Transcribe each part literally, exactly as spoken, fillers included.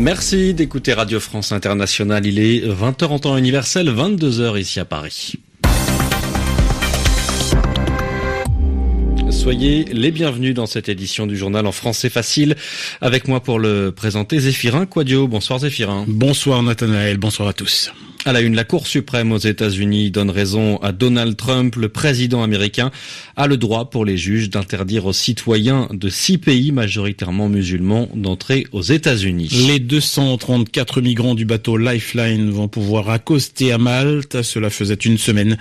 Merci d'écouter Radio France Internationale. Il est vingt heures en temps universel, vingt-deux heures ici à Paris. Soyez les bienvenus dans cette édition du journal en français facile. Avec moi pour le présenter, Zéphirin Quadio. Bonsoir Zéphirin. Bonsoir Nathanaël, bonsoir à tous. À la une, la Cour suprême aux États-Unis donne raison à Donald Trump. Le président américain a le droit pour les juges d'interdire aux citoyens de six pays majoritairement musulmans d'entrer aux États-Unis. Les deux cent trente-quatre migrants du bateau Lifeline vont pouvoir accoster à Malte. Cela faisait une semaine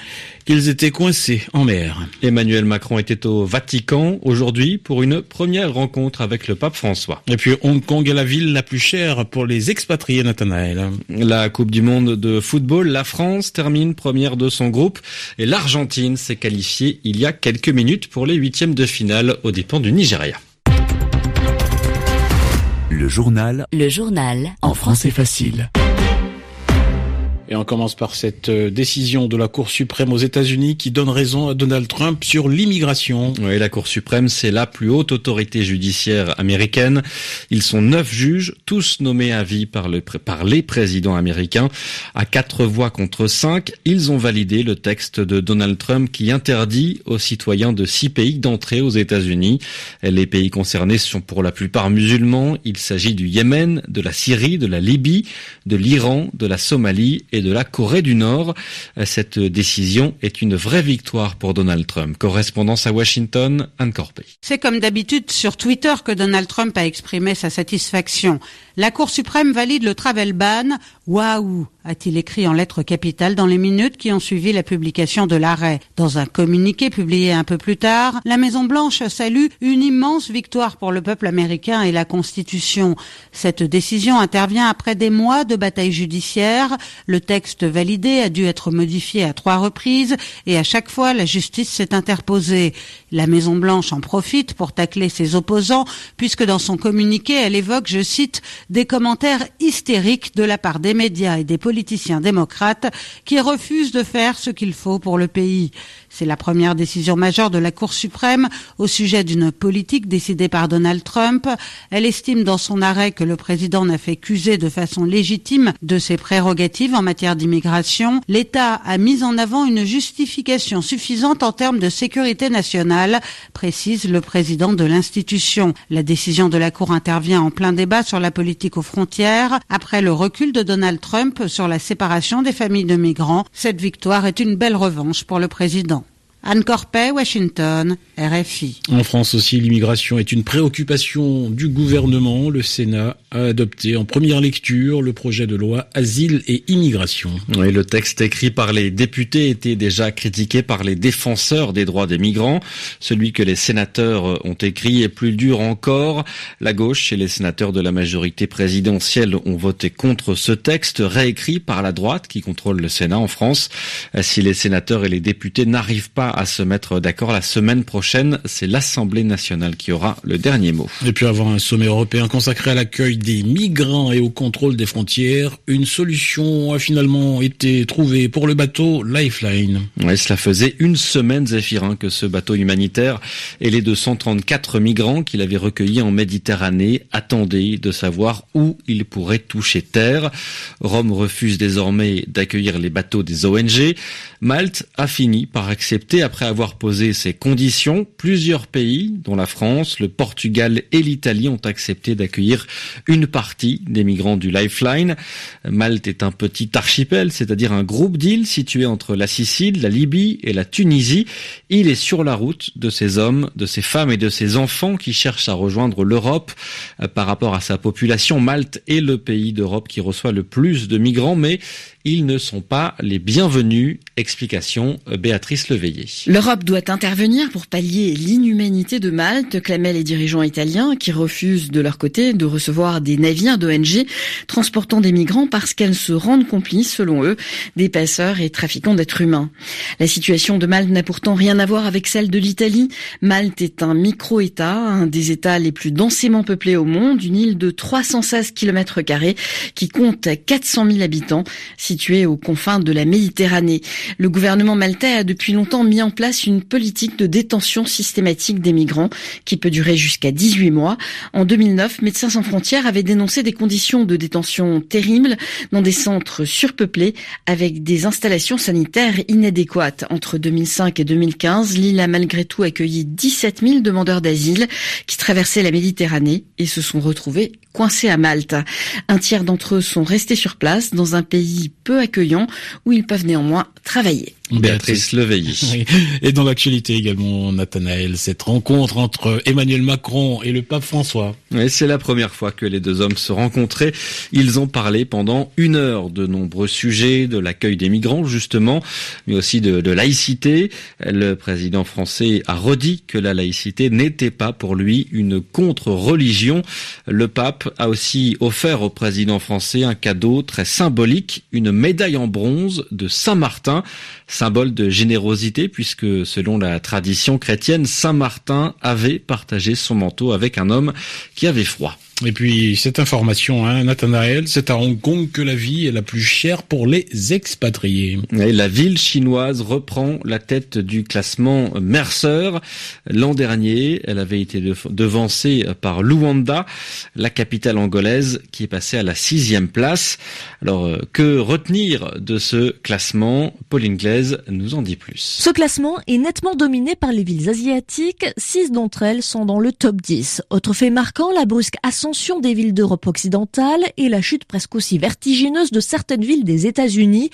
qu'ils étaient coincés en mer. Emmanuel Macron était au Vatican aujourd'hui pour une première rencontre avec le pape François. Et puis Hong Kong est la ville la plus chère pour les expatriés, Nathanaël. La Coupe du Monde de football, la France termine première de son groupe et l'Argentine s'est qualifiée il y a quelques minutes pour les huitièmes de finale aux dépens du Nigeria. Le journal. Le journal. En français facile. Et on commence par cette décision de la Cour suprême aux États-Unis qui donne raison à Donald Trump sur l'immigration. Oui, la Cour suprême, c'est la plus haute autorité judiciaire américaine. Ils sont neuf juges, tous nommés à vie par, le, par les présidents américains. À quatre voix contre cinq, ils ont validé le texte de Donald Trump qui interdit aux citoyens de six pays d'entrer aux États-Unis. Les pays concernés sont pour la plupart musulmans. Il s'agit du Yémen, de la Syrie, de la Libye, de l'Iran, de la Somalie et de la Corée du Nord. Cette décision est une vraie victoire pour Donald Trump. Correspondance à Washington, Anne Corpé. C'est comme d'habitude sur Twitter que Donald Trump a exprimé sa satisfaction. La Cour suprême valide le travel ban. Waouh, a-t-il écrit en lettres capitales dans les minutes qui ont suivi la publication de l'arrêt. Dans un communiqué publié un peu plus tard, la Maison-Blanche salue une immense victoire pour le peuple américain et la Constitution. Cette décision intervient après des mois de bataille judiciaire. Le texte validé a dû être modifié à trois reprises et à chaque fois la justice s'est interposée. La Maison-Blanche en profite pour tacler ses opposants puisque dans son communiqué, elle évoque, je cite, des commentaires hystériques de la part des médias et des politiciens démocrates qui refusent de faire ce qu'il faut pour le pays. C'est la première décision majeure de la Cour suprême au sujet d'une politique décidée par Donald Trump. Elle estime dans son arrêt que le président n'a fait qu'user de façon légitime de ses prérogatives en matière d'immigration. L'État a mis en avant une justification suffisante en termes de sécurité nationale, précise le président de l'institution. La décision de la Cour intervient en plein débat sur la politique aux frontières. Après le recul de Donald Trump sur la séparation des familles de migrants, cette victoire est une belle revanche pour le président. Anne Corpé, Washington, R F I. En France aussi, l'immigration est une préoccupation du gouvernement. Le Sénat a adopté en première lecture le projet de loi Asile et Immigration. Oui, le texte écrit par les députés était déjà critiqué par les défenseurs des droits des migrants. Celui que les sénateurs ont écrit est plus dur encore. La gauche et les sénateurs de la majorité présidentielle ont voté contre ce texte réécrit par la droite qui contrôle le Sénat en France. Si les sénateurs et les députés n'arrivent pas à se mettre d'accord la semaine prochaine, c'est l'Assemblée nationale qui aura le dernier mot. Et puis avant un sommet européen consacré à l'accueil des migrants et au contrôle des frontières, une solution a finalement été trouvée pour le bateau Lifeline. Oui, cela faisait une semaine, Zéphirin, que ce bateau humanitaire et les deux cent trente-quatre migrants qu'il avait recueillis en Méditerranée attendaient de savoir où ils pourraient toucher terre. Rome refuse désormais d'accueillir les bateaux des O N G. Malte a fini par accepter après avoir posé ces conditions. Plusieurs pays, dont la France, le Portugal et l'Italie, ont accepté d'accueillir une partie des migrants du Lifeline. Malte est un petit archipel, c'est-à-dire un groupe d'îles situé entre la Sicile, la Libye et la Tunisie. Il est sur la route de ces hommes, de ces femmes et de ces enfants qui cherchent à rejoindre l'Europe. Par rapport à sa population, Malte est le pays d'Europe qui reçoit le plus de migrants, mais ils ne sont pas les bienvenus. Explication Béatrice Leveillé. L'Europe doit intervenir pour pallier l'inhumanité de Malte, clamaient les dirigeants italiens qui refusent de leur côté de recevoir des navires d'O N G transportant des migrants parce qu'elles se rendent complices, selon eux, des passeurs et trafiquants d'êtres humains. La situation de Malte n'a pourtant rien à voir avec celle de l'Italie. Malte est un micro-État, un des États les plus densément peuplés au monde, une île de trois cent seize kilomètres carrés qui compte quatre cent mille habitants, située situé aux confins de la Méditerranée. Le gouvernement maltais a depuis longtemps mis en place une politique de détention systématique des migrants qui peut durer jusqu'à dix-huit mois. En deux mille neuf, Médecins sans frontières avait dénoncé des conditions de détention terribles dans des centres surpeuplés avec des installations sanitaires inadéquates. Entre deux mille cinq et deux mille quinze, l'île a malgré tout accueilli dix-sept mille demandeurs d'asile qui traversaient la Méditerranée et se sont retrouvés coincés à Malte. Un tiers d'entre eux sont restés sur place dans un pays peu accueillant où ils peuvent néanmoins travailler. Béatrice Leveillé. Oui. Et dans l'actualité également, Nathanaël, cette rencontre entre Emmanuel Macron et le pape François. Oui, c'est la première fois que les deux hommes se rencontraient. Ils ont parlé pendant une heure de nombreux sujets, de l'accueil des migrants justement, mais aussi de, de laïcité. Le président français a redit que la laïcité n'était pas pour lui une contre-religion. Le pape a aussi offert au président français un cadeau très symbolique, une médaille en bronze de Saint-Martin. Symbole de générosité puisque, selon la tradition chrétienne, Saint-Martin avait partagé son manteau avec un homme qui avait froid. Et puis, cette information, hein, Nathanaël, c'est à Hong Kong que la vie est la plus chère pour les expatriés. Et la ville chinoise reprend la tête du classement Mercer. L'an dernier, elle avait été devancée par Luanda, la capitale angolaise, qui est passée à la sixième place. Alors, que retenir de ce classement? Paul Inglèze nous en dit plus. Ce classement est nettement dominé par les villes asiatiques. Six d'entre elles sont dans le top dix. Autre fait marquant, la brusque ascension des villes d'Europe occidentale et la chute presque aussi vertigineuse de certaines villes des États-Unis.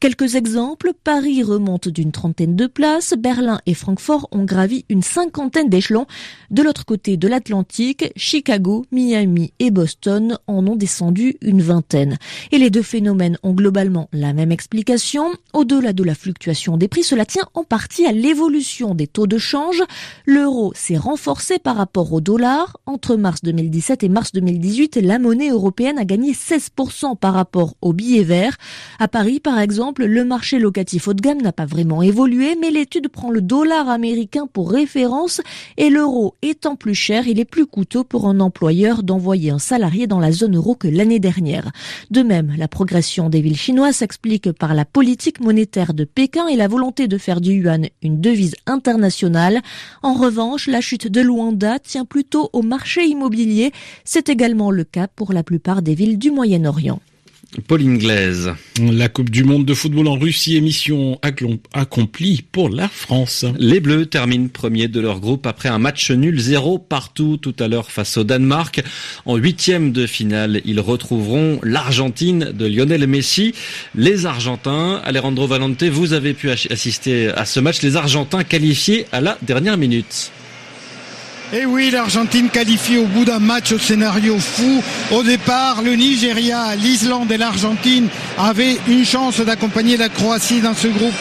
Quelques exemples, Paris remonte d'une trentaine de places, Berlin et Francfort ont gravi une cinquantaine d'échelons. De l'autre côté de l'Atlantique, Chicago, Miami et Boston en ont descendu une vingtaine. Et les deux phénomènes ont globalement la même explication. Au-delà de la fluctuation des prix, cela tient en partie à l'évolution des taux de change. L'euro s'est renforcé par rapport au dollar. Entre mars deux mille dix-sept et mars deux mille dix-huit, la monnaie européenne a gagné seize pour cent par rapport au billet vert. À Paris, par exemple, le marché locatif haut de gamme n'a pas vraiment évolué, mais l'étude prend le dollar américain pour référence et l'euro étant plus cher, il est plus coûteux pour un employeur d'envoyer un salarié dans la zone euro que l'année dernière. De même, la progression des villes chinoises s'explique par la politique monétaire de Pékin et la volonté de faire du yuan une devise internationale. En revanche, la chute de Luanda tient plutôt au marché immobilier. C'est également le cas pour la plupart des villes du Moyen-Orient. Paul Inglèze. La Coupe du Monde de football en Russie, mission accomplie pour la France. Les Bleus terminent premier de leur groupe après un match nul zéro partout tout à l'heure face au Danemark. En huitième de finale, ils retrouveront l'Argentine de Lionel Messi. Les Argentins, Alejandro Valente, vous avez pu assister à ce match. Les Argentins qualifiés à la dernière minute. Et oui, l'Argentine qualifiée au bout d'un match au scénario fou. Au départ, le Nigeria, l'Islande et l'Argentine avaient une chance d'accompagner la Croatie dans ce groupe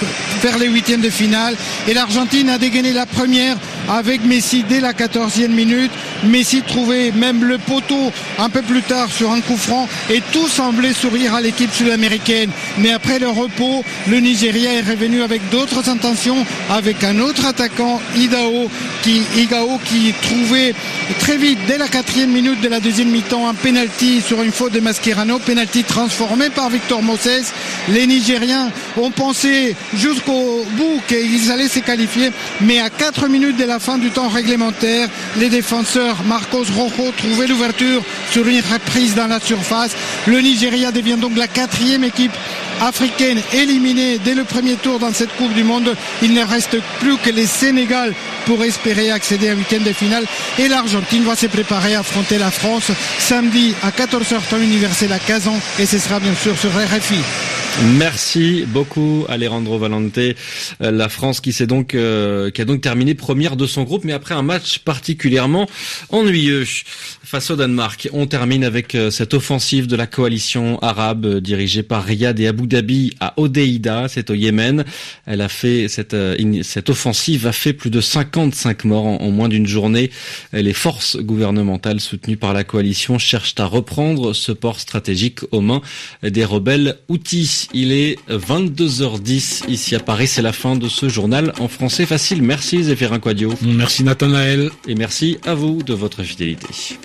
vers les huitièmes de finale. Et l'Argentine a dégainé la première avec Messi dès la quatorzième minute. Messi trouvait même le poteau un peu plus tard sur un coup franc et tout semblait sourire à l'équipe sud-américaine. Mais après le repos, le Nigeria est revenu avec d'autres intentions, avec un autre attaquant, Idao, qui, Idao, qui trouvé très vite dès la quatrième minute de la deuxième mi-temps un pénalty sur une faute de Mascherano, pénalty transformé par Victor Moses. Les Nigériens ont pensé jusqu'au bout qu'ils allaient se qualifier, mais à quatre minutes de la fin du temps réglementaire, les défenseurs Marcos Rojo trouvaient l'ouverture sur une reprise dans la surface. Le Nigeria devient donc la quatrième équipe africaine éliminée dès le premier tour dans cette Coupe du Monde. Il ne reste plus que les Sénégal pour espérer accéder à huitième de finale. Et l'Argentine va se préparer à affronter la France samedi à quatorze heures temps universel à Kazan. Et ce sera bien sûr sur R F I. Merci beaucoup Alejandro Valente. La France qui s'est donc euh, qui a donc terminé première de son groupe, mais après un match particulièrement ennuyeux face au Danemark. On termine avec euh, cette offensive de la coalition arabe dirigée par Riyad et Abu Dhabi à Odeida, c'est au Yémen. Elle a fait cette euh, cette offensive a fait plus de cinquante-cinq morts en, en moins d'une journée. Les forces gouvernementales soutenues par la coalition cherchent à reprendre ce port stratégique aux mains des rebelles Houthis. Il est vingt-deux heures dix ici à Paris. C'est la fin de ce journal en français facile. Merci Zéphirin Quadio. Merci Nathanaël. Et merci à vous de votre fidélité.